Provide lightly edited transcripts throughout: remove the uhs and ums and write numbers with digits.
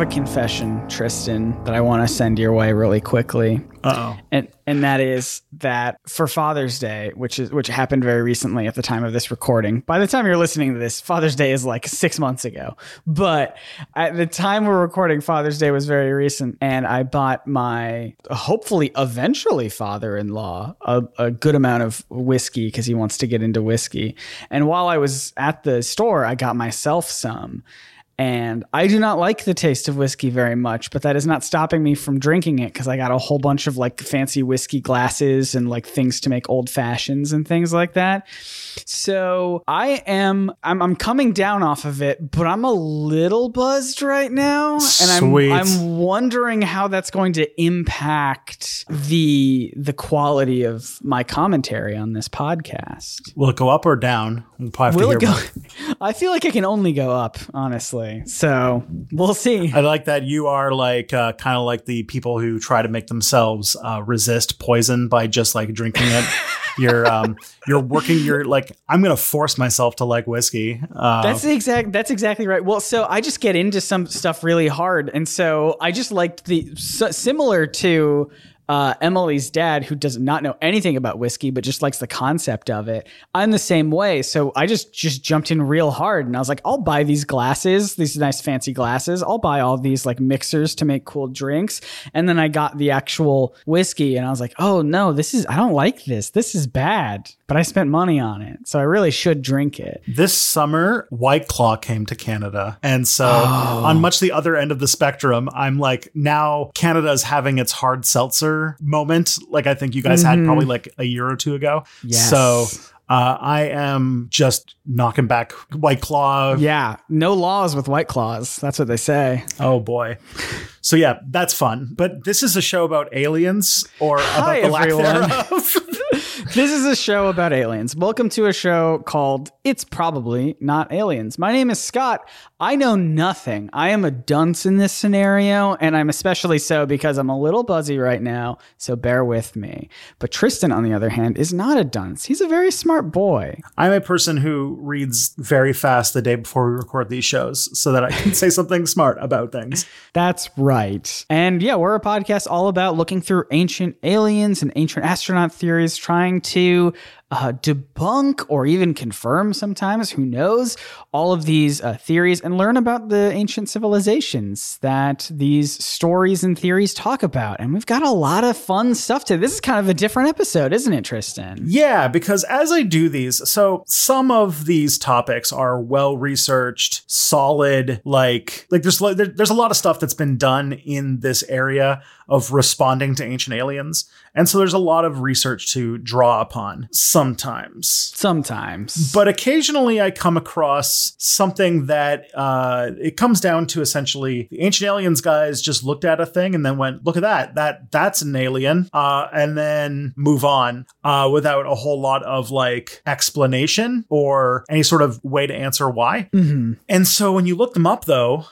A confession, Tristan, that I want to send your way really quickly. Uh-oh. And that is that for Father's Day, which happened very recently at the time of this recording. By the time you're listening to this, Father's Day is like 6 months ago. But at the time we're recording, Father's Day was very recent, and I bought my hopefully eventually father-in-law a good amount of whiskey because he wants to get into whiskey. And while I was at the store, I got myself some. And I do not like the taste of whiskey very much, but that is not stopping me from drinking it because I got a whole bunch of like fancy whiskey glasses and like things to make old fashions and things like that. So I'm coming down off of it, but I'm a little buzzed right now. Sweet. And I'm wondering how that's going to impact the quality of my commentary on this podcast. Will it go up or down? We'll probably have to hear. I feel like it can only go up, honestly. So we'll see. I like that you are like kind of like the people who try to make themselves resist poison by just like drinking it. You're working. You're like, I'm gonna force myself to like whiskey. That's exactly right. Well, so I just get into some stuff really hard, and so I just liked similar to. Emily's dad, who does not know anything about whiskey, but just likes the concept of it. I'm the same way. So I just jumped in real hard and I was like, I'll buy these glasses, these nice fancy glasses. I'll buy all these like mixers to make cool drinks. And then I got the actual whiskey and I was like, oh no, I don't like this. This is bad, but I spent money on it. So I really should drink it. This summer, White Claw came to Canada. And so on much the other end of the spectrum, I'm like, now Canada is having its hard seltzer moment, like I think you guys had probably like a year or two ago. Yes. So I am just knocking back White Claw. Yeah, no laws with White Claws. That's what they say. Oh boy. So yeah, that's fun. But this is a show about aliens or about the lack thereof. This is a show about aliens. Welcome to a show called It's Probably Not Aliens. My name is Scott. I know nothing. I am a dunce in this scenario, and I'm especially so because I'm a little buzzy right now, so bear with me. But Tristan, on the other hand, is not a dunce. He's a very smart boy. I'm a person who reads very fast the day before we record these shows so that I can say something smart about things. That's right. And yeah, we're a podcast all about looking through ancient aliens and ancient astronaut theories, trying to debunk or even confirm sometimes, who knows, all of these theories and learn about the ancient civilizations that these stories and theories talk about. And we've got a lot of fun stuff to this. Is kind of a different episode, isn't it, Tristan? Yeah, because as I do these, so some of these topics are well-researched, solid, like there's a lot of stuff that's been done in this area of responding to ancient aliens. And so there's a lot of research to draw upon sometimes. But occasionally I come across something that it comes down to essentially the ancient aliens guys just looked at a thing and then went, look at that's an alien. And then move on without a whole lot of like explanation or any sort of way to answer why. Mm-hmm. And so when you look them up though,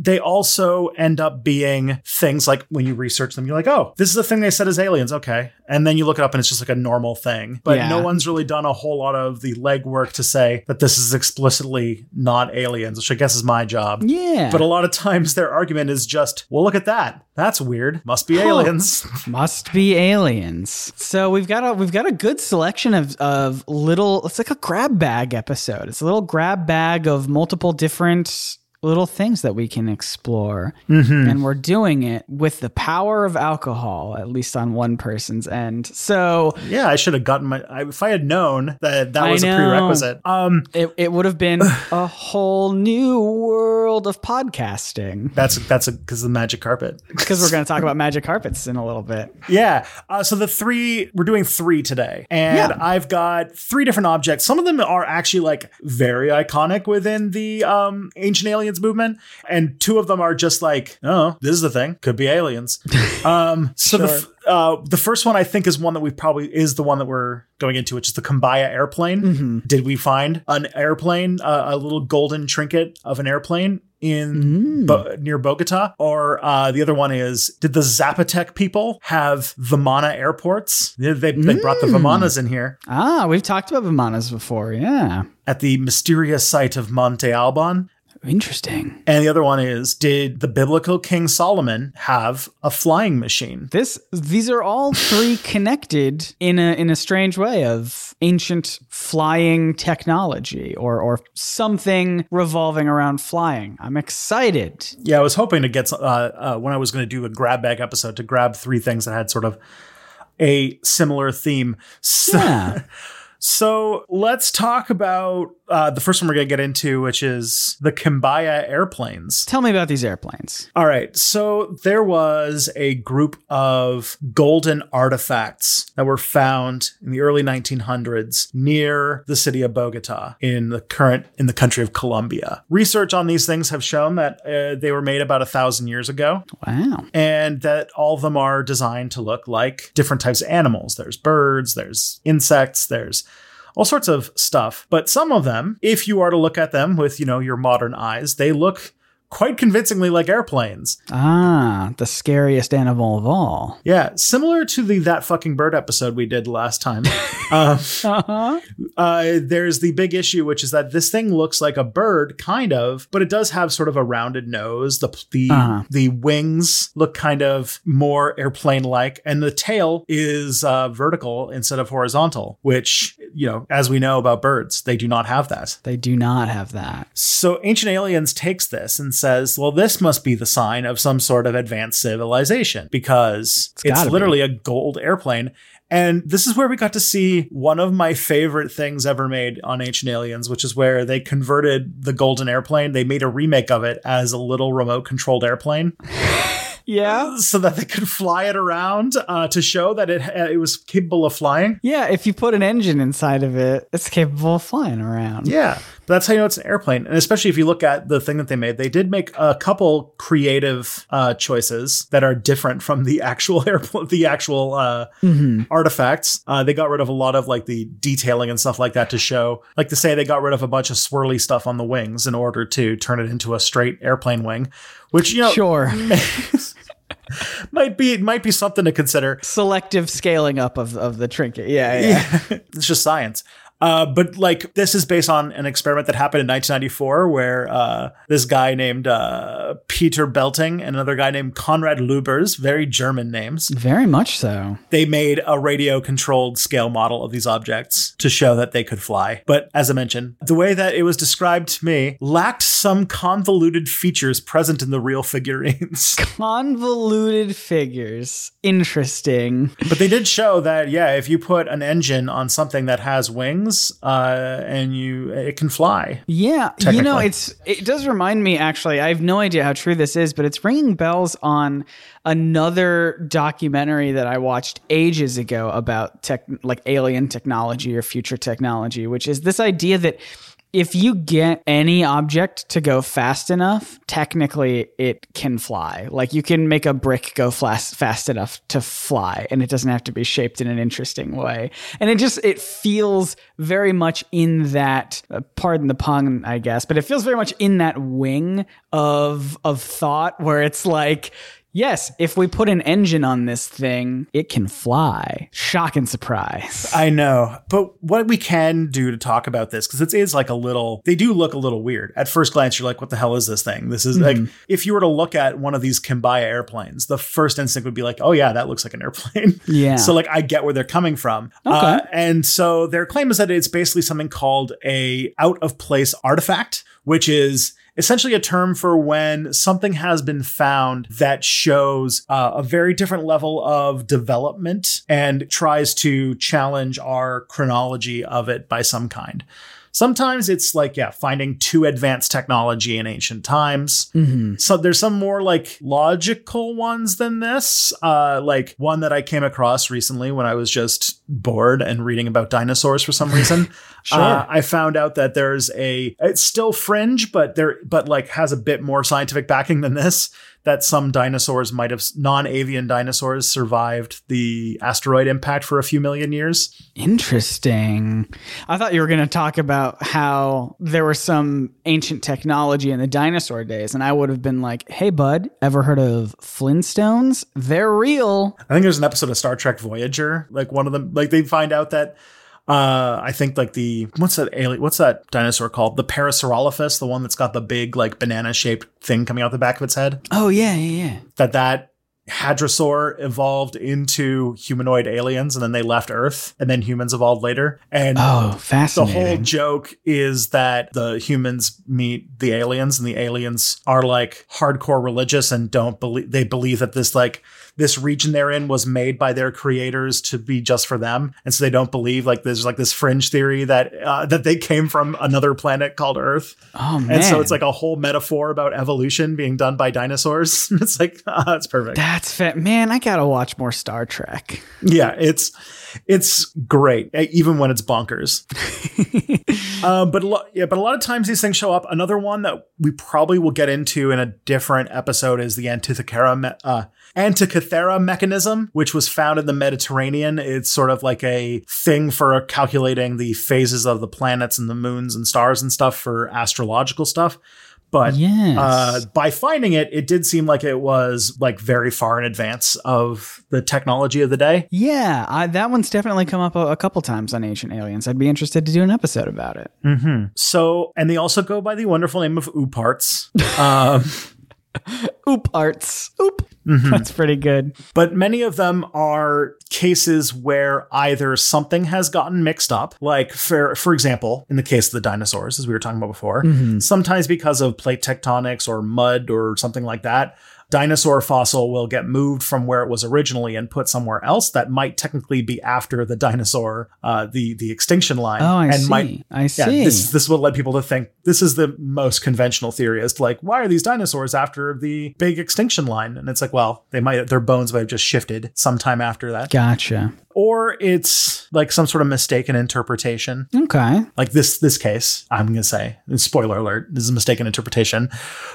they also end up being things like when you research them, you're like, oh, this is the thing they said is aliens. Okay. And then you look it up and it's just like a normal thing. But no one's really done a whole lot of the legwork to say that this is explicitly not aliens, which I guess is my job. Yeah. But a lot of times their argument is just, well, look at that. That's weird. Must be aliens. Must be aliens. So we've got a good selection of little, it's like a grab bag episode. It's a little grab bag of multiple different little things that we can explore. Mm-hmm. And we're doing it with the power of alcohol, at least on one person's end. So yeah, I should have gotten if I had known that was a prerequisite. It would have been a whole new world of podcasting. That's because of the magic carpet. Because we're going to talk about magic carpets in a little bit. Yeah. So we're doing three today. And I've got three different objects. Some of them are actually like very iconic within the ancient alien movement, and two of them are just like, oh, this is the thing, could be aliens. So sure. The first one I think is one that we're going into, which is the Kimbaya airplane. Mm-hmm. Did we find an airplane, a little golden trinket of an airplane in near Bogota? Or the other one is, did the Zapotec people have Vimana airports? They brought the Vimanas in here. Ah, we've talked about Vimanas before, yeah. At the mysterious site of Monte Albán. Interesting. And the other one is, did the biblical King Solomon have a flying machine? These are all three connected in a strange way of ancient flying technology or something revolving around flying. I'm excited. Yeah, I was hoping to get when I was going to do a grab bag episode to grab three things that had sort of a similar theme. Yeah. So let's talk about the first one we're going to get into, which is the Kimbaya airplanes. Tell me about these airplanes. All right. So there was a group of golden artifacts that were found in the early 1900s near the city of Bogota in the country of Colombia. Research on these things have shown that they were made about 1,000 years ago. Wow. And that all of them are designed to look like different types of animals. There's birds, there's insects, there's all sorts of stuff. But some of them, if you are to look at them with, your modern eyes, they look quite convincingly like airplanes. Ah, the scariest animal of all. Yeah, similar to the That Fucking Bird episode we did last time. There's the big issue, which is that this thing looks like a bird, kind of, but it does have sort of a rounded nose. The wings look kind of more airplane-like, and the tail is vertical instead of horizontal, which, as we know about birds, they do not have that. They do not have that. So Ancient Aliens takes this and says, well, this must be the sign of some sort of advanced civilization, because it's literally a gold airplane. And this is where we got to see one of my favorite things ever made on Ancient Aliens, which is where they converted the golden airplane. They made a remake of it as a little remote controlled airplane. Yeah. So that they could fly it around to show that it was capable of flying. Yeah. If you put an engine inside of it, it's capable of flying around. Yeah. But that's how you know it's an airplane. And especially if you look at the thing that they made, they did make a couple creative choices that are different from the actual airplane, the actual artifacts. They got rid of a lot of like the detailing and stuff like that to show, like to say they got rid of a bunch of swirly stuff on the wings in order to turn it into a straight airplane wing, which, sure. Might be something to consider. Selective scaling up of the trinket. Yeah. It's just science. But like this is based on an experiment that happened in 1994 where this guy named Peter Belting and another guy named Konrad Lubbers, very German names. Very much so. They made a radio-controlled scale model of these objects to show that they could fly. But as I mentioned, the way that it was described to me lacked some convoluted features present in the real figurines. Convoluted figures. Interesting. But they did show that, yeah, if you put an engine on something that has wings, and it can fly. Yeah. It does remind me, actually, I have no idea how true this is, but it's ringing bells on another documentary that I watched ages ago about alien technology or future technology, which is this idea that If you get any object to go fast enough, technically it can fly. Like you can make a brick go fast enough to fly, and it doesn't have to be shaped in an interesting way. And it feels very much in that, pardon the pun, I guess, but it feels very much in that wing of thought where it's like, yes, if we put an engine on this thing, it can fly. Shock and surprise. I know. But what we can do to talk about this, because it is like they do look a little weird. At first glance, you're like, what the hell is this thing? This is like, if you were to look at one of these Kimbaya airplanes, the first instinct would be like, oh yeah, that looks like an airplane. Yeah. So like, I get where they're coming from. Okay. And so their claim is that it's basically something called a out of place artifact, which is essentially a term for when something has been found that shows a very different level of development and tries to challenge our chronology of it by some kind. Sometimes it's like, yeah, finding too advanced technology in ancient times. Mm-hmm. So there's some more like logical ones than this. Like one that I came across recently when I was just bored and reading about dinosaurs for some reason. Sure. I found out that there's it's still fringe, but like has a bit more scientific backing than this. That some dinosaurs non-avian dinosaurs survived the asteroid impact for a few million years. Interesting. I thought you were going to talk about how there was some ancient technology in the dinosaur days, and I would have been like, hey, bud, ever heard of Flintstones? They're real. I think there's an episode of Star Trek Voyager. Like one of them, like they find out that I think like what's that dinosaur called? The Parasaurolophus, the one that's got the big like banana shaped thing coming out the back of its head. Oh yeah. That hadrosaur evolved into humanoid aliens, and then they left Earth, and then humans evolved later. And fascinating. The whole joke is that the humans meet the aliens, and the aliens are like hardcore religious and believe that this like, this region they're in was made by their creators to be just for them. And so they don't believe like there's like this fringe theory that they came from another planet called Earth. Oh, man. And so it's like a whole metaphor about evolution being done by dinosaurs. It's like, that's perfect. That's fit. Man, I got to watch more Star Trek. Yeah, it's great. Even when it's bonkers. But a lot of times these things show up. Another one that we probably will get into in a different episode is the Antikythera mechanism, which was found in the Mediterranean. It's sort of like a thing for calculating the phases of the planets and the moons and stars and stuff for astrological stuff. But yes. By finding it, it did seem like it was like very far in advance of the technology of the day. Yeah, that one's definitely come up a couple times on Ancient Aliens. I'd be interested to do an episode about it. Mm-hmm. So, and they also go by the wonderful name of Ooparts. Ooparts. Mm-hmm. That's pretty good. But many of them are cases where either something has gotten mixed up, like for example, in the case of the dinosaurs, as we were talking about before, sometimes because of plate tectonics or mud or something like that, dinosaur fossil will get moved from where it was originally and put somewhere else that might technically be after the dinosaur, the extinction line. Oh, I see. This will lead people to think this is the most conventional theory as to like, why are these dinosaurs after the big extinction line? And it's like, well, their bones might have just shifted sometime after that. Gotcha. Or it's like some sort of mistaken interpretation. Okay. Like this case, I'm going to say, spoiler alert, this is a mistaken interpretation,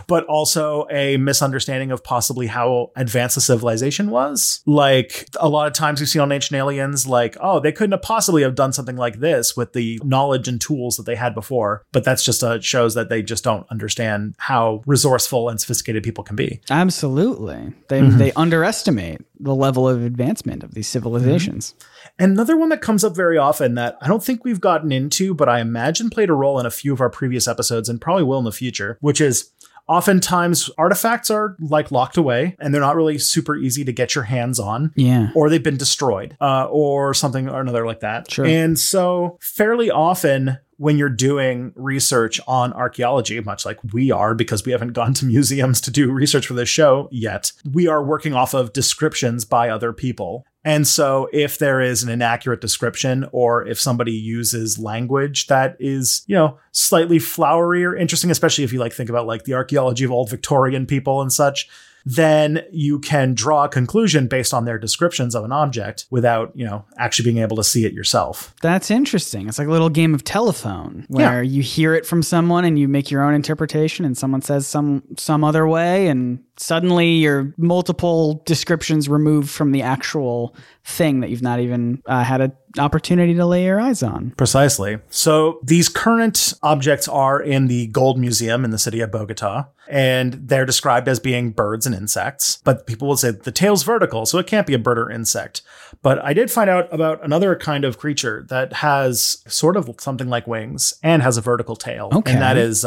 but also a misunderstanding of possibly how advanced the civilization was. Like a lot of times we've seen on Ancient Aliens, like, oh, they couldn't have possibly have done something like this with the knowledge and tools that they had before. But that's just shows that they just don't understand how resourceful and sophisticated people can be. Absolutely. They underestimate the level of advancement of these civilizations. And another one that comes up very often that I don't think we've gotten into, but I imagine played a role in a few of our previous episodes and probably will in the future, which is oftentimes artifacts are like locked away and they're not really super easy to get your hands on. Yeah. Or they've been destroyed or something or another like that. Sure. And so fairly often when you're doing research on archaeology, much like we are, because we haven't gone to museums to do research for this show yet, we are working off of descriptions by other people. And so if there is an inaccurate description or if somebody uses language that is, you know, slightly flowery or interesting, especially if you like think about like the archaeology of old Victorian people and such, then you can draw a conclusion based on their descriptions of an object without, you know, actually being able to see it yourself. That's interesting. It's like a little game of telephone where you hear it from someone and you make your own interpretation and someone says some other way and suddenly you're multiple descriptions removed from the actual thing that you've not even had an opportunity to lay your eyes on. Precisely. So these current objects are in the Gold Museum in the city of Bogota, and they're described as being birds and insects, but people will say the tail's vertical, so it can't be a bird or insect. But I did find out about another kind of creature that has sort of something like wings and has a vertical tail, and that is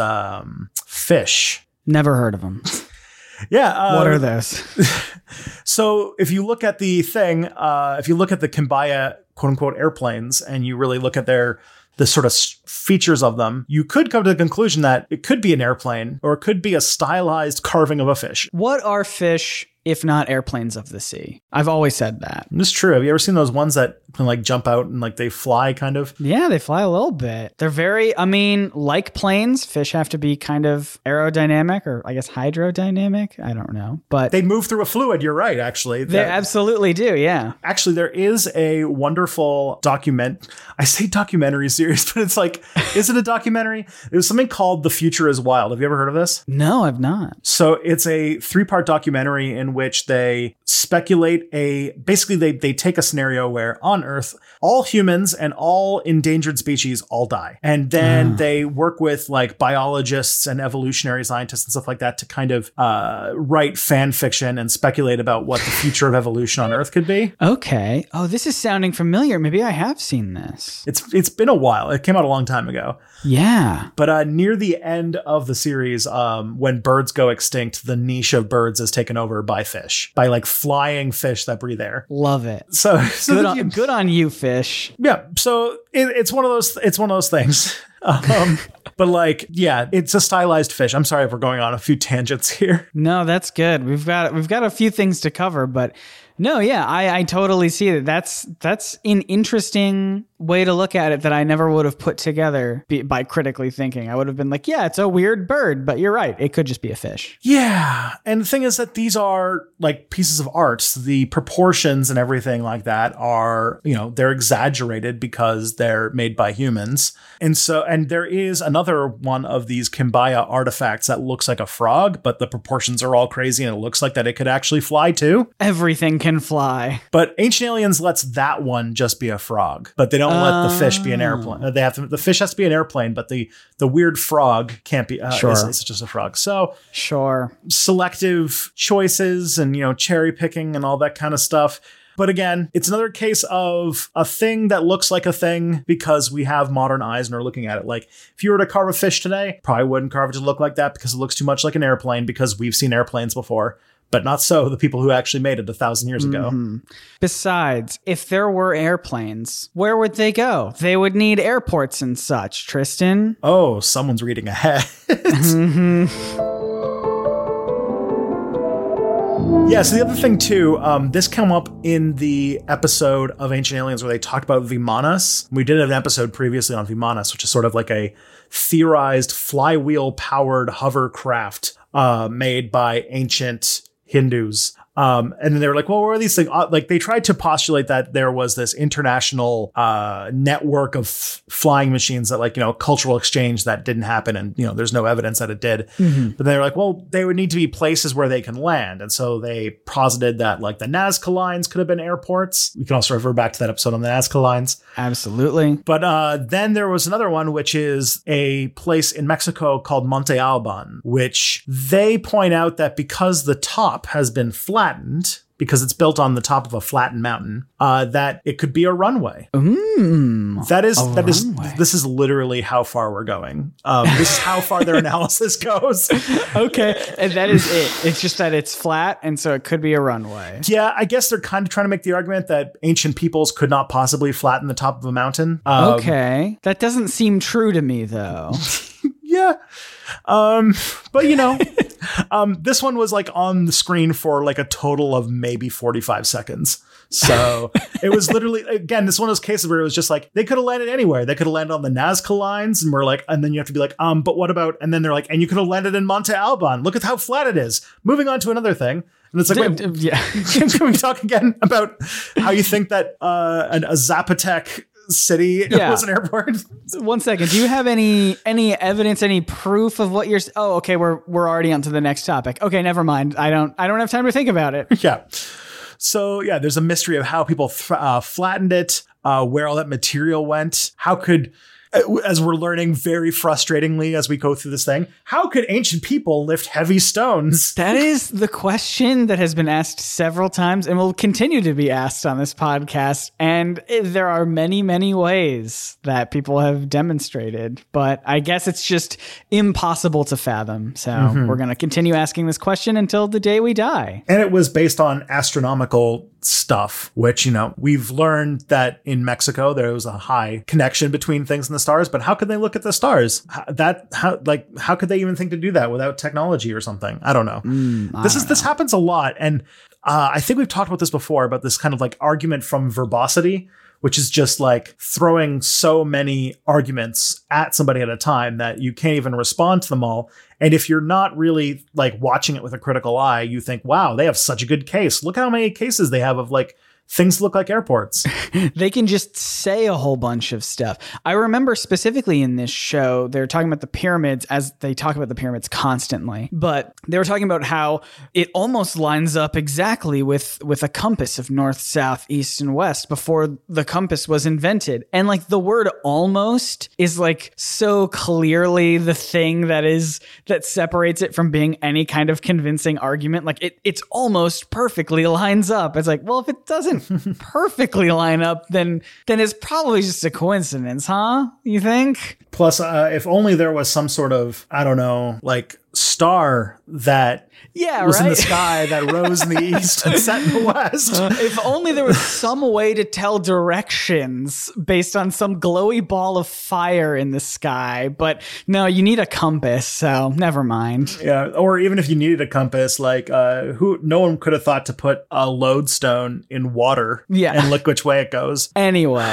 fish. Never heard of them. Yeah. What are those? So if you look at the thing, if you look at the Kimbaya quote unquote airplanes and you really look at the sort of features of them, you could come to the conclusion that it could be an airplane or it could be a stylized carving of a fish. What are fish if not airplanes of the sea? I've always said that. It's true. Have you ever seen those ones that can like jump out and like they fly kind of? Yeah, they fly a little bit. They're very, I mean, like planes, fish have to be kind of aerodynamic or I guess hydrodynamic. I don't know, but they move through a fluid. You're right, actually. They absolutely do. Yeah. Actually, there is a wonderful I say documentary series, but it's like, is it a documentary? It was something called The Future is Wild. Have you ever heard of this? No, I've not. So it's a 3-part documentary in which they speculate basically they take a scenario where on Earth, all humans and all endangered species all die. And then they work with like biologists and evolutionary scientists and stuff like that to kind of write fan fiction and speculate about what the future of evolution on Earth could be. Okay. Oh, this is sounding familiar. Maybe I have seen this. It's been a while. It came out a long time ago. Yeah. But near the end of the series, when birds go extinct, the niche of birds is taken over by fish, by like flying fish that breathe air. Love it. So good on you, fish. Yeah. So it's one of those things. But like, yeah, it's a stylized fish. I'm sorry if we're going on a few tangents here. No, that's good. We've got a few things to cover, but no, yeah, I totally see that. That's an interesting way to look at it that I never would have put together by critically thinking. I would have been like, yeah, it's a weird bird, but you're right. It could just be a fish. Yeah. And the thing is that these are like pieces of art. The proportions and everything like that are, you know, they're exaggerated because they're made by humans. And there is another one of these Kimbaya artifacts that looks like a frog, but the proportions are all crazy and it looks like that it could actually fly too. Everything can fly. But Ancient Aliens lets that one just be a frog, but they don't let the fish be an airplane. The fish has to be an airplane, but the weird frog can't be. Sure. It's just a frog. So sure, selective choices and, you know, cherry picking and all that kind of stuff. But again, it's another case of a thing that looks like a thing because we have modern eyes and are looking at it. Like if you were to carve a fish today, probably wouldn't carve it to look like that because it looks too much like an airplane because we've seen airplanes before. But not so the people who actually made it 1,000 years ago. Mm-hmm. Besides, if there were airplanes, where would they go? They would need airports and such, Tristan. Oh, someone's reading ahead. Yeah, so the other thing too, this came up in the episode of Ancient Aliens where they talked about Vimanas. We did an episode previously on Vimanas, which is sort of like a theorized flywheel-powered hovercraft made by ancient Hindus. And then they were like, well, where are these things? Like they tried to postulate that there was this international network of flying machines that like, you know, cultural exchange that didn't happen. And, you know, there's no evidence that it did. Mm-hmm. But they were like, well, they would need to be places where they can land. And so they posited that like the Nazca lines could have been airports. We can also refer back to that episode on the Nazca lines. Absolutely. But then there was another one, which is a place in Mexico called Monte Albán, which they point out that because the top has been flat, because it's built on the top of a flattened mountain, that it could be a runway. This is literally how far we're going. This is how far their analysis goes. Okay. And that is it. It's just that it's flat. And so it could be a runway. Yeah. I guess they're kind of trying to make the argument that ancient peoples could not possibly flatten the top of a mountain. Okay. That doesn't seem true to me though. Yeah. But you know, this one was like on the screen for like a total of maybe 45 seconds. So it was literally, again, this one of those cases where it was just like, they could have landed anywhere. They could have landed on the Nazca lines, and we're like, and then you have to be like, but what about, and then they're like, and you could have landed in Monte Albán. Look at how flat it is. Moving on to another thing. And it's like, wait, yeah. Can we talk again about how you think that a Zapotec city was an airport? 1 second. Do you have any evidence, any proof of what you're? Oh, okay. We're already on to the next topic. Okay, never mind. I don't have time to think about it. Yeah. So yeah, there's a mystery of how people flattened it, where all that material went. How could, as we're learning very frustratingly as we go through this thing, how could ancient people lift heavy stones? That is the question that has been asked several times and will continue to be asked on this podcast. And there are many, many ways that people have demonstrated, but I guess it's just impossible to fathom. So we're going to continue asking this question until the day we die. And it was based on astronomical stuff, which, you know, we've learned that in Mexico, there was a high connection between things and the stars, but how could they look at the stars? How could they even think to do that without technology or something? I don't know. This happens a lot. And I think we've talked about this before, about this kind of like argument from verbosity, which is just like throwing so many arguments at somebody at a time that you can't even respond to them all. And if you're not really like watching it with a critical eye, you think, wow, they have such a good case. Look how many cases they have of like things look like airports. They can just say a whole bunch of stuff. I remember specifically in this show, they're talking about the pyramids, as they talk about the pyramids constantly. But they were talking about how it almost lines up exactly with a compass of north, south, east, and west before the compass was invented. And like the word almost is like so clearly the thing that separates it from being any kind of convincing argument. Like it's almost perfectly lines up. It's like, well, if it doesn't perfectly line up, then it's probably just a coincidence, huh? You think? Plus, if only there was some sort of, I don't know, like star that was in the sky that rose in the east and set in the west. If only there was some way to tell directions based on some glowy ball of fire in the sky. But no, you need a compass, so never mind. Yeah, or even if you needed a compass, like no one could have thought to put a lodestone in water and look which way it goes. Anyway.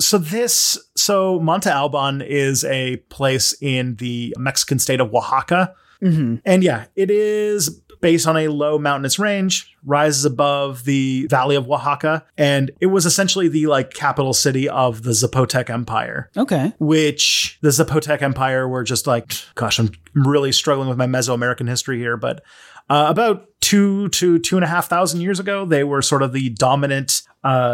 So Monte Albán is a place in the Mexican state of Oaxaca. And yeah, it is based on a low mountainous range, rises above the valley of Oaxaca. And it was essentially the like capital city of the Zapotec Empire. Okay. Which the Zapotec Empire were just like, gosh, I'm really struggling with my Mesoamerican history here, but about 2,000 to 2,500 years ago, they were sort of the dominant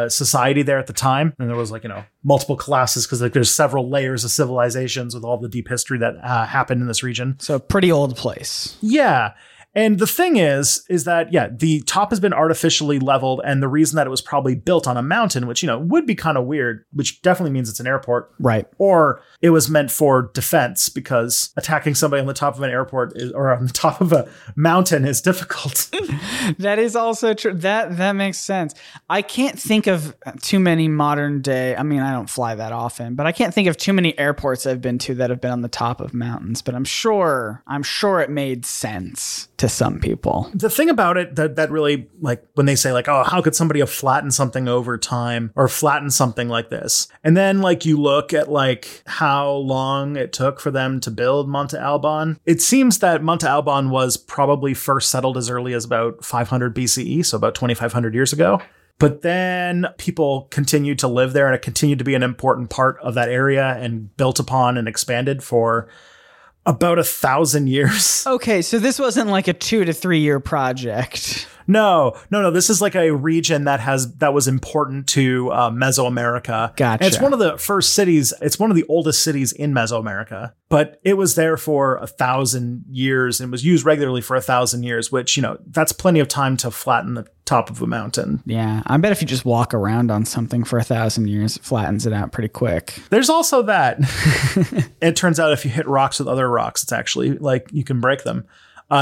society there at the time. And there was like, you know, multiple classes because like there's several layers of civilizations with all the deep history that happened in this region. So pretty old place. Yeah. And the thing is that, yeah, the top has been artificially leveled. And the reason that it was probably built on a mountain, which, you know, would be kind of weird, which definitely means it's an airport. Right. Or it was meant for defense, because attacking somebody on the top of an airport or on the top of a mountain is difficult. That is also true. That makes sense. I can't think of too many modern day. I mean, I don't fly that often, but I can't think of too many airports I've been to that have been on the top of mountains. But I'm sure it made sense to some people. The thing about it that really, like when they say like, oh, how could somebody have flattened something over time or flattened something like this? And then like you look at like how long it took for them to build Monte Albán. It seems that Monte Albán was probably first settled as early as about 500 BCE. So about 2,500 years ago. But then people continued to live there and it continued to be an important part of that area and built upon and expanded for about 1,000 years. Okay, so this wasn't like a 2 to 3 year project. No. This is like a region that was important to Mesoamerica. Gotcha. And it's one of the first cities. It's one of the oldest cities in Mesoamerica, but it was there for 1,000 years and was used regularly for 1,000 years, which, you know, that's plenty of time to flatten the top of a mountain. Yeah. I bet if you just walk around on something for 1,000 years, it flattens it out pretty quick. There's also that. It turns out if you hit rocks with other rocks, it's actually like you can break them.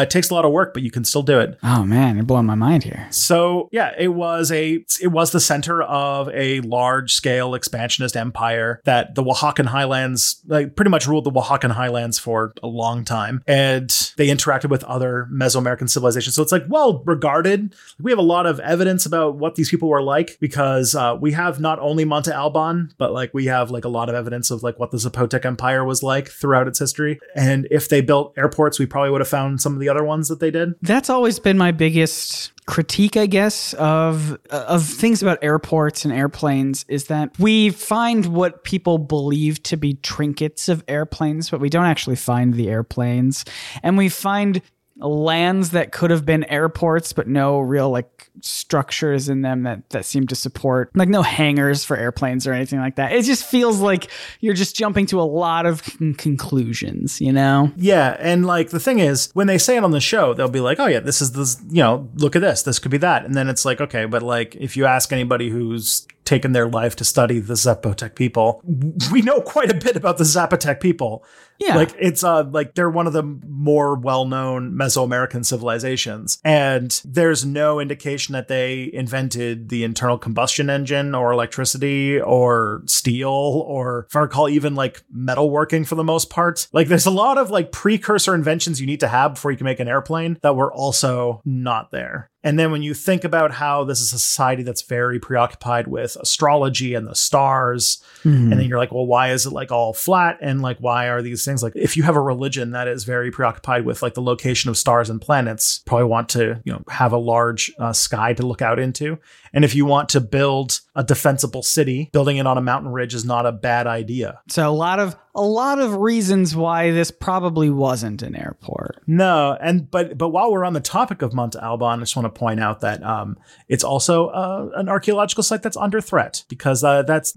It takes a lot of work, but you can still do it. Oh man, you're blowing my mind here. So yeah, it was the center of a large scale expansionist empire that the Oaxacan highlands, like, pretty much ruled the Oaxacan highlands for a long time. And they interacted with other Mesoamerican civilizations. So it's like, well regarded. We have a lot of evidence about what these people were like, because we have not only Monte Albán, but like we have like a lot of evidence of like what the Zapotec Empire was like throughout its history. And if they built airports, we probably would have found some of the other ones that they did. That's always been my biggest critique, I guess, of things about airports and airplanes, is that we find what people believe to be trinkets of airplanes, but we don't actually find the airplanes. And we find lands that could have been airports, but no real like structures in them that seem to support, like no hangars for airplanes or anything like that. It just feels like you're just jumping to a lot of conclusions, you know? Yeah. And like the thing is, when they say it on the show, they'll be like, oh yeah, this is this, you know, look at this, this could be that. And then it's like, okay, but like if you ask anybody who's taken their life to study the Zapotec people, we know quite a bit about the Zapotec people. Yeah. Like it's like they're one of the more well-known Mesoamerican civilizations, and there's no indication that they invented the internal combustion engine or electricity or steel or, if I recall, even like metalworking for the most part. Like there's a lot of like precursor inventions you need to have before you can make an airplane that were also not there. And then when you think about how this is a society that's very preoccupied with astrology and the stars, and then you're like, well, why is it like all flat? And like, why are these things? Like, if you have a religion that is very preoccupied with like the location of stars and planets, probably want to, you know, have a large sky to look out into. And if you want to build a defensible city, building it on a mountain ridge is not a bad idea. So a lot of reasons why this probably wasn't an airport. No. And but while we're on the topic of Monte Albán, I just want to point out that it's also an archaeological site that's under threat, because that's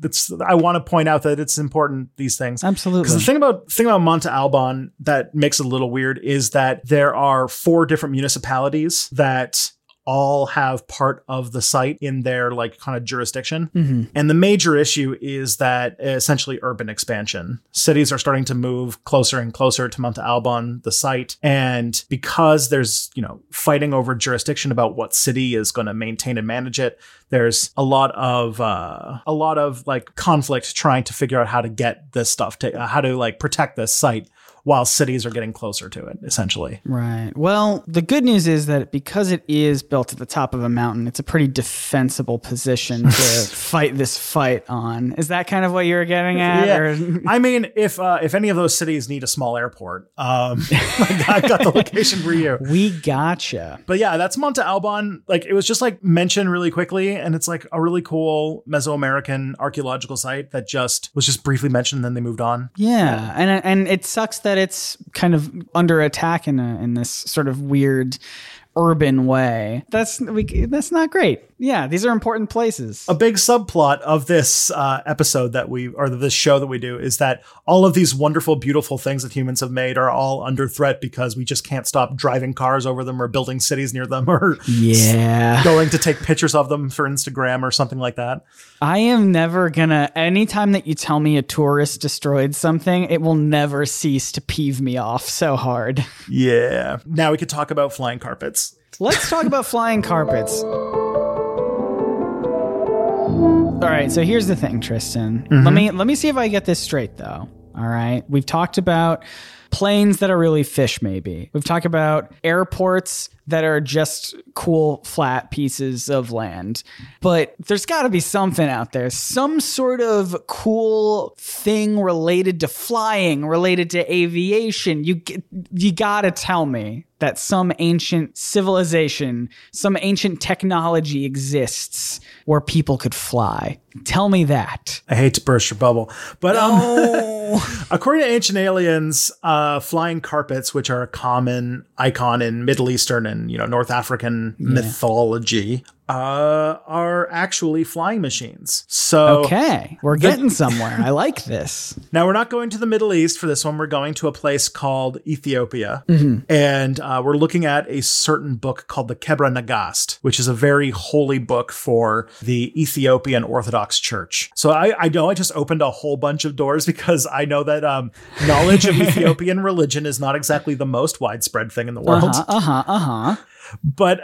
I want to point out that it's important, these things. Absolutely. Because the thing about Monte Albán that makes it a little weird is that there are 4 different municipalities that all have part of the site in their like kind of jurisdiction. Mm-hmm. And the major issue is that essentially urban expansion. Cities are starting to move closer and closer to Monte Albán, the site. And because there's, you know, fighting over jurisdiction about what city is going to maintain and manage it, there's a lot of like conflict trying to figure out how to get this stuff to, how to like protect this site, while cities are getting closer to it, essentially. Right. Well, the good news is that because it is built at the top of a mountain, it's a pretty defensible position to fight this fight on. Is that kind of what you were getting at? Yeah. Or? I mean, if any of those cities need a small airport, I got the location for you. We gotcha. But yeah, that's Monte Albán. Like, it was just like mentioned really quickly, and it's like a really cool Mesoamerican archaeological site that just was just briefly mentioned, and then they moved on. Yeah, and it sucks that it's kind of under attack in this sort of weird urban way. That's not great. Yeah, these are important places. A big subplot of this episode this show that we do is that all of these wonderful, beautiful things that humans have made are all under threat because we just can't stop driving cars over them or building cities near them or going to take pictures of them for Instagram or something like that. I am never gonna, anytime that you tell me a tourist destroyed something, it will never cease to peeve me off so hard. Yeah. Now we could talk about flying carpets. Let's talk about flying carpets. All right, so here's the thing, Tristan. Mm-hmm. Let me see if I get this straight, though. All right, we've talked about planes that are really fish, maybe. We've talked about airports that are just cool, flat pieces of land. But there's got to be something out there, some sort of cool thing related to flying, related to aviation. You got to tell me that some ancient civilization, some ancient technology exists where people could fly. Tell me that. I hate to burst your bubble, but according to Ancient Aliens, flying carpets, which are a common icon in Middle Eastern and, you know, North African mythology, are actually flying machines. So okay, we're getting somewhere. I like this. Now, we're not going to the Middle East for this one. We're going to a place called Ethiopia. Mm-hmm. And we're looking at a certain book called the Kebra Nagast, which is a very holy book for the Ethiopian Orthodox Church. So I know I just opened a whole bunch of doors because I know that knowledge of Ethiopian religion is not exactly the most widespread thing in the world. But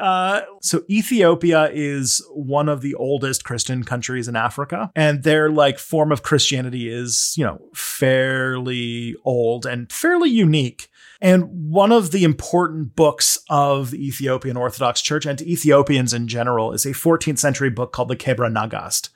so Ethiopia is one of the oldest Christian countries in Africa, and their like form of Christianity is, you know, fairly old and fairly unique. And one of the important books of the Ethiopian Orthodox Church and to Ethiopians in general is a 14th century book called the Kebra Nagast,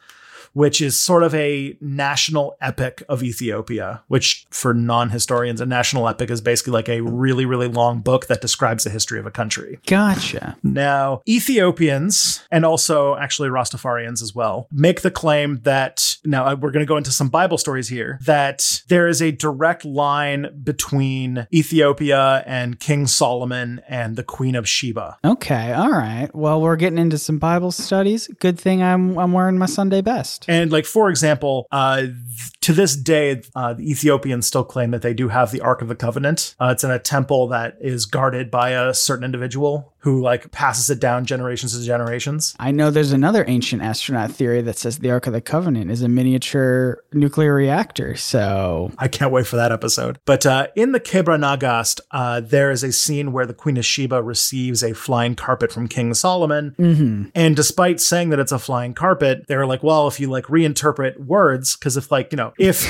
which is sort of a national epic of Ethiopia, which for non-historians, a national epic is basically like a really, really long book that describes the history of a country. Gotcha. Now, Ethiopians, and also actually Rastafarians as well, make the claim that, now we're going to go into some Bible stories here, that there is a direct line between Ethiopia and King Solomon and the Queen of Sheba. Okay, all right. Well, we're getting into some Bible studies. Good thing I'm wearing my Sunday best. And like, for example, to this day, the Ethiopians still claim that they do have the Ark of the Covenant. It's in a temple that is guarded by a certain individual who like passes it down generations to generations. I know there's another ancient astronaut theory that says the Ark of the Covenant is a miniature nuclear reactor. So I can't wait for that episode. But in the Kebra Nagast, there is a scene where the Queen of Sheba receives a flying carpet from King Solomon. Mm-hmm. And despite saying that it's a flying carpet, they're like, well, if you like reinterpret words, because if like, you know, if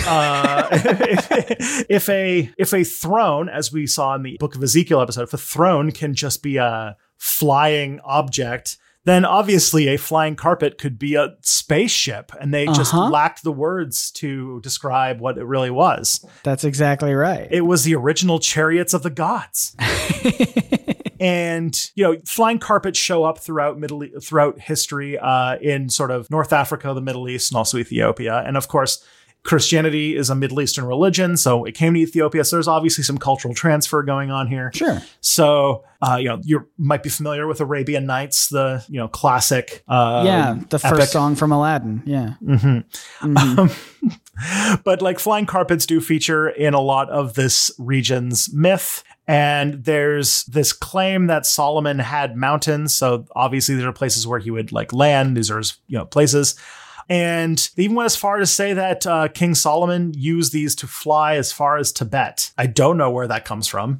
a throne, as we saw in the Book of Ezekiel episode, if a throne can just be a flying object, then obviously a flying carpet could be a spaceship, and they just lacked the words to describe what it really was. That's exactly right. It was the original Chariots of the Gods. And, you know, flying carpets show up throughout history in sort of North Africa, the Middle East, and also Ethiopia. And of course, Christianity is a Middle Eastern religion, so it came to Ethiopia. So there's obviously some cultural transfer going on here. Sure. So, you know, you might be familiar with Arabian Nights, the, you know, classic. The first epic song from Aladdin. Yeah. Mm-hmm. Mm-hmm. But like flying carpets do feature in a lot of this region's myth. And there's this claim that Solomon had mountains. So obviously there are places where he would like land. These are his, you know, places. And they even went as far to say that King Solomon used these to fly as far as Tibet. I don't know where that comes from.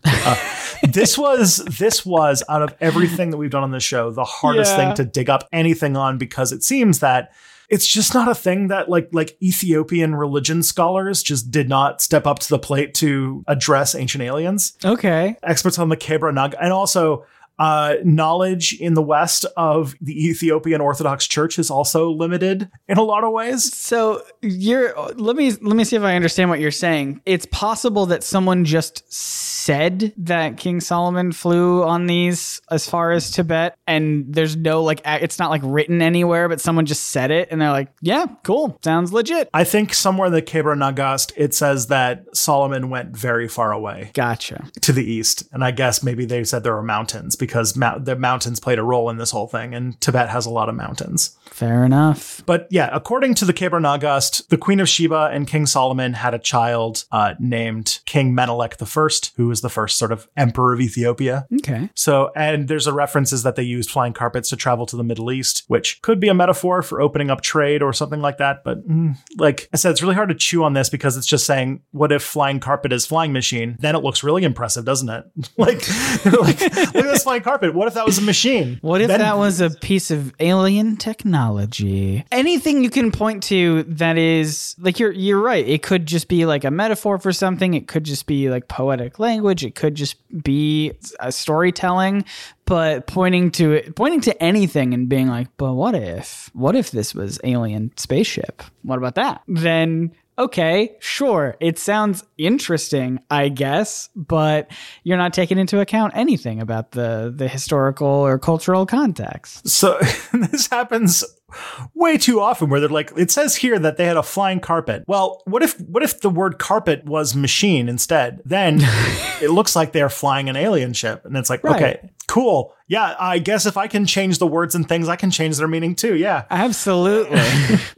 This was out of everything that we've done on this show, the hardest thing to dig up anything on, because it seems that it's just not a thing that like Ethiopian religion scholars just did not step up to the plate to address ancient aliens. Okay. Experts on the Kebra Nagast, and also knowledge in the West of the Ethiopian Orthodox Church is also limited in a lot of ways. So let me see if I understand what you're saying. It's possible that someone just said that King Solomon flew on these as far as Tibet, and there's no like, it's not like written anywhere, but someone just said it and they're like, yeah, cool. Sounds legit. I think somewhere in the Kebra Nagast, it says that Solomon went very far away. Gotcha. To the east. And I guess maybe they said there were mountains, because the mountains played a role in this whole thing, and Tibet has a lot of mountains. Fair enough. But yeah, according to the Kebra Nagast, the Queen of Sheba and King Solomon had a child named King Menelik I, who was the first sort of emperor of Ethiopia. Okay. So, and there's a references that they used flying carpets to travel to the Middle East, which could be a metaphor for opening up trade or something like that. But like I said, it's really hard to chew on this, because it's just saying, what if flying carpet is flying machine? Then it looks really impressive, doesn't it? like look at this flying carpet. What if that was a machine? What if that was a piece of alien technology? Anything you can point to that is like, you're right. It could just be like a metaphor for something. It could just be like poetic language. It could just be a storytelling. But pointing to anything and being like, but what if this was alien spaceship? What about that? Then, okay, sure. It sounds interesting, I guess, but you're not taking into account anything about the historical or cultural context. So this happens way too often, where they're like, it says here that they had a flying carpet. Well, what if the word carpet was machine instead? Then it looks like they're flying an alien ship. And it's like, right. Okay, Cool. Yeah, I guess if I can change the words and things, I can change their meaning too. Yeah, absolutely.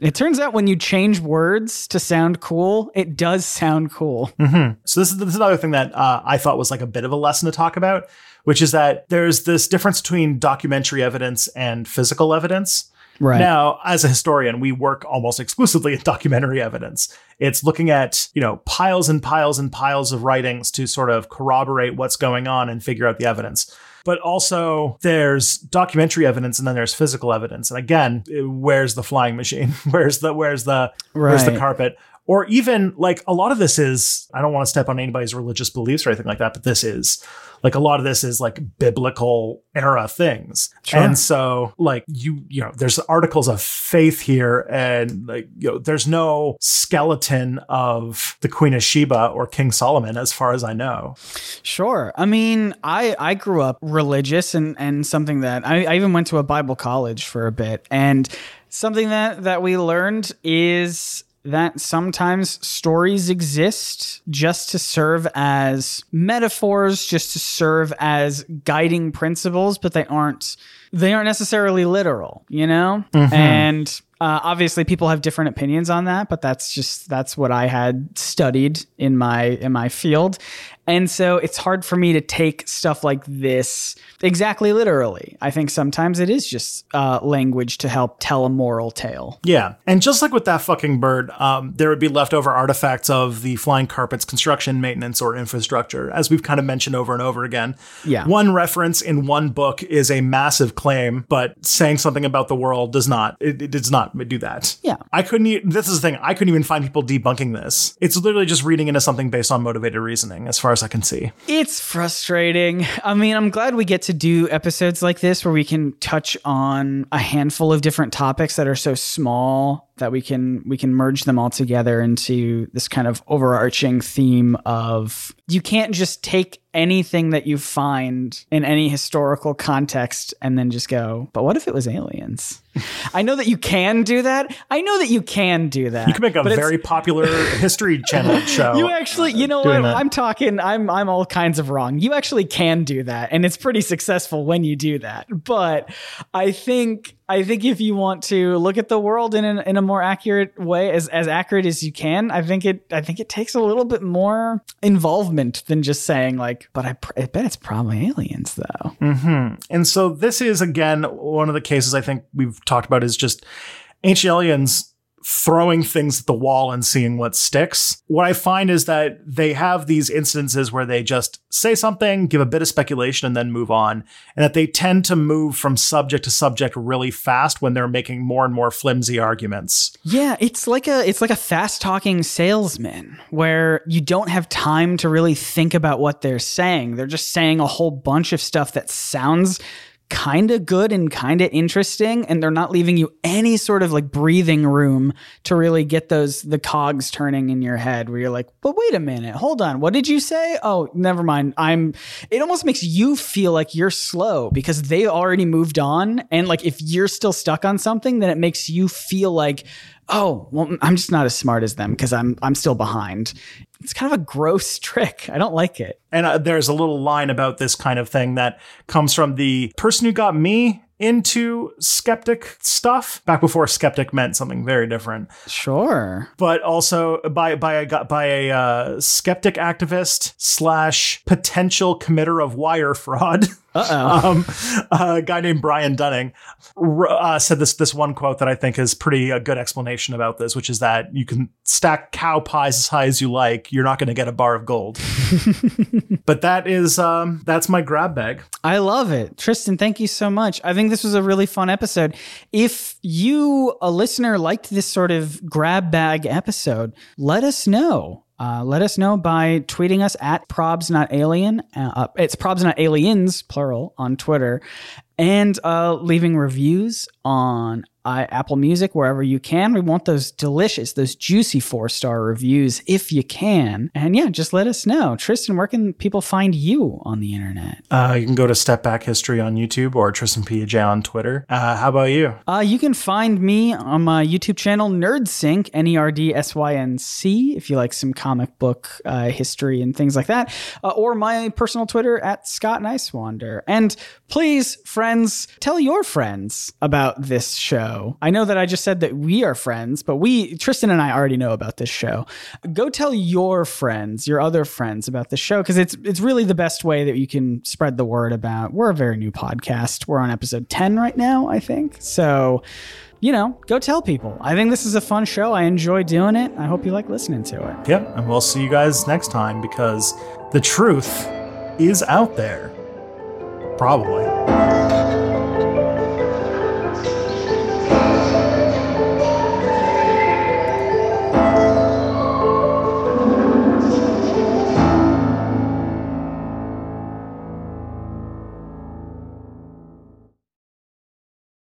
It turns out when you change words to sound cool, it does sound cool. Mm-hmm. So this is another thing that I thought was like a bit of a lesson to talk about, which is that there's this difference between documentary evidence and physical evidence. Right. Now, as a historian, we work almost exclusively in documentary evidence. It's looking at, piles and piles and piles of writings to sort of corroborate what's going on and figure out the evidence. But also there's documentary evidence and then there's physical evidence. And again, where's the flying machine? Where's the carpet? Or even like a lot of this is, I don't want to step on anybody's religious beliefs or anything like that, but this is like a lot of this is like biblical era things. Sure. And so like there's articles of faith here and there's no skeleton of the Queen of Sheba or King Solomon as far as I know. Sure. I mean, I grew up religious and something that I even went to a Bible college for a bit. And something that we learned is that sometimes stories exist just to serve as metaphors, just to serve as guiding principles, but they aren't necessarily literal, Mm-hmm. And obviously people have different opinions on that, but that's what I had studied in my field. And so it's hard for me to take stuff like this exactly literally. I think sometimes it is just language to help tell a moral tale. Yeah. And just like with that fucking bird, there would be leftover artifacts of the flying carpet's construction, maintenance, or infrastructure, as we've kind of mentioned over and over again. Yeah. One reference in one book is a massive claim, but saying something about the world does not. It does not do that. Yeah. This is the thing. I couldn't even find people debunking this. It's literally just reading into something based on motivated reasoning, as far as I can see. It's frustrating. I mean, I'm glad we get to do episodes like this where we can touch on a handful of different topics that are so small that we can merge them all together into this kind of overarching theme of you can't just take anything that you find in any historical context and then just go, but what if it was aliens? I know that you can do that. You can make a very popular History Channel show. You actually, I'm all kinds of wrong. You actually can do that. And it's pretty successful when you do that. But I think if you want to look at the world in a more accurate way, as accurate as you can, I think it takes a little bit more involvement than just saying but I bet it's probably aliens though. Mm-hmm. And so this is again one of the cases I think we've talked about is just ancient aliens throwing things at the wall and seeing what sticks. What I find is that they have these instances where they just say something, give a bit of speculation, and then move on. And that they tend to move from subject to subject really fast when they're making more and more flimsy arguments. Yeah, it's like a fast-talking salesman where you don't have time to really think about what they're saying. They're just saying a whole bunch of stuff that sounds kind of good and kind of interesting, and they're not leaving you any sort of breathing room to really get the cogs turning in your head where you're like, but wait a minute, hold on, what did you say? Oh, never mind. It almost makes you feel like you're slow because they already moved on. And if you're still stuck on something, then it makes you feel like, oh, well, I'm just not as smart as them because I'm still behind. It's kind of a gross trick. I don't like it. And there's a little line about this kind of thing that comes from the person who got me into skeptic stuff back before skeptic meant something very different. Sure. But also by a skeptic activist / potential committer of wire fraud. Uh-oh. A guy named Brian Dunning said this one quote that I think is pretty a good explanation about this, which is that you can stack cow pies as high as you like. You're not going to get a bar of gold. But that's my grab bag. I love it. Tristan, thank you so much. I think this was a really fun episode. If you, a listener, liked this sort of grab bag episode, let us know. Let us know by tweeting us at probsnotalien. It's probsnotaliens, plural, on Twitter. And leaving reviews on Apple Music, wherever you can. We want those delicious, those juicy 4-star reviews if you can. And yeah, just let us know. Tristan, where can people find you on the internet? You can go to Step Back History on YouTube or Tristan P.J. on Twitter. How about you? You can find me on my YouTube channel, NerdSync, NerdSync, if you like some comic book history and things like that, or my personal Twitter at Scott Nicewander. And please, friends, tell your friends about this show. I know that I just said that we are friends, but Tristan and I already know about this show. Go tell your friends, your other friends about this show, because it's really the best way that you can spread the word about. We're a very new podcast. We're on episode 10 right now, I think. So, you know, go tell people. I think this is a fun show. I enjoy doing it. I hope you like listening to it. Yep, and we'll see you guys next time, because the truth is out there. Probably.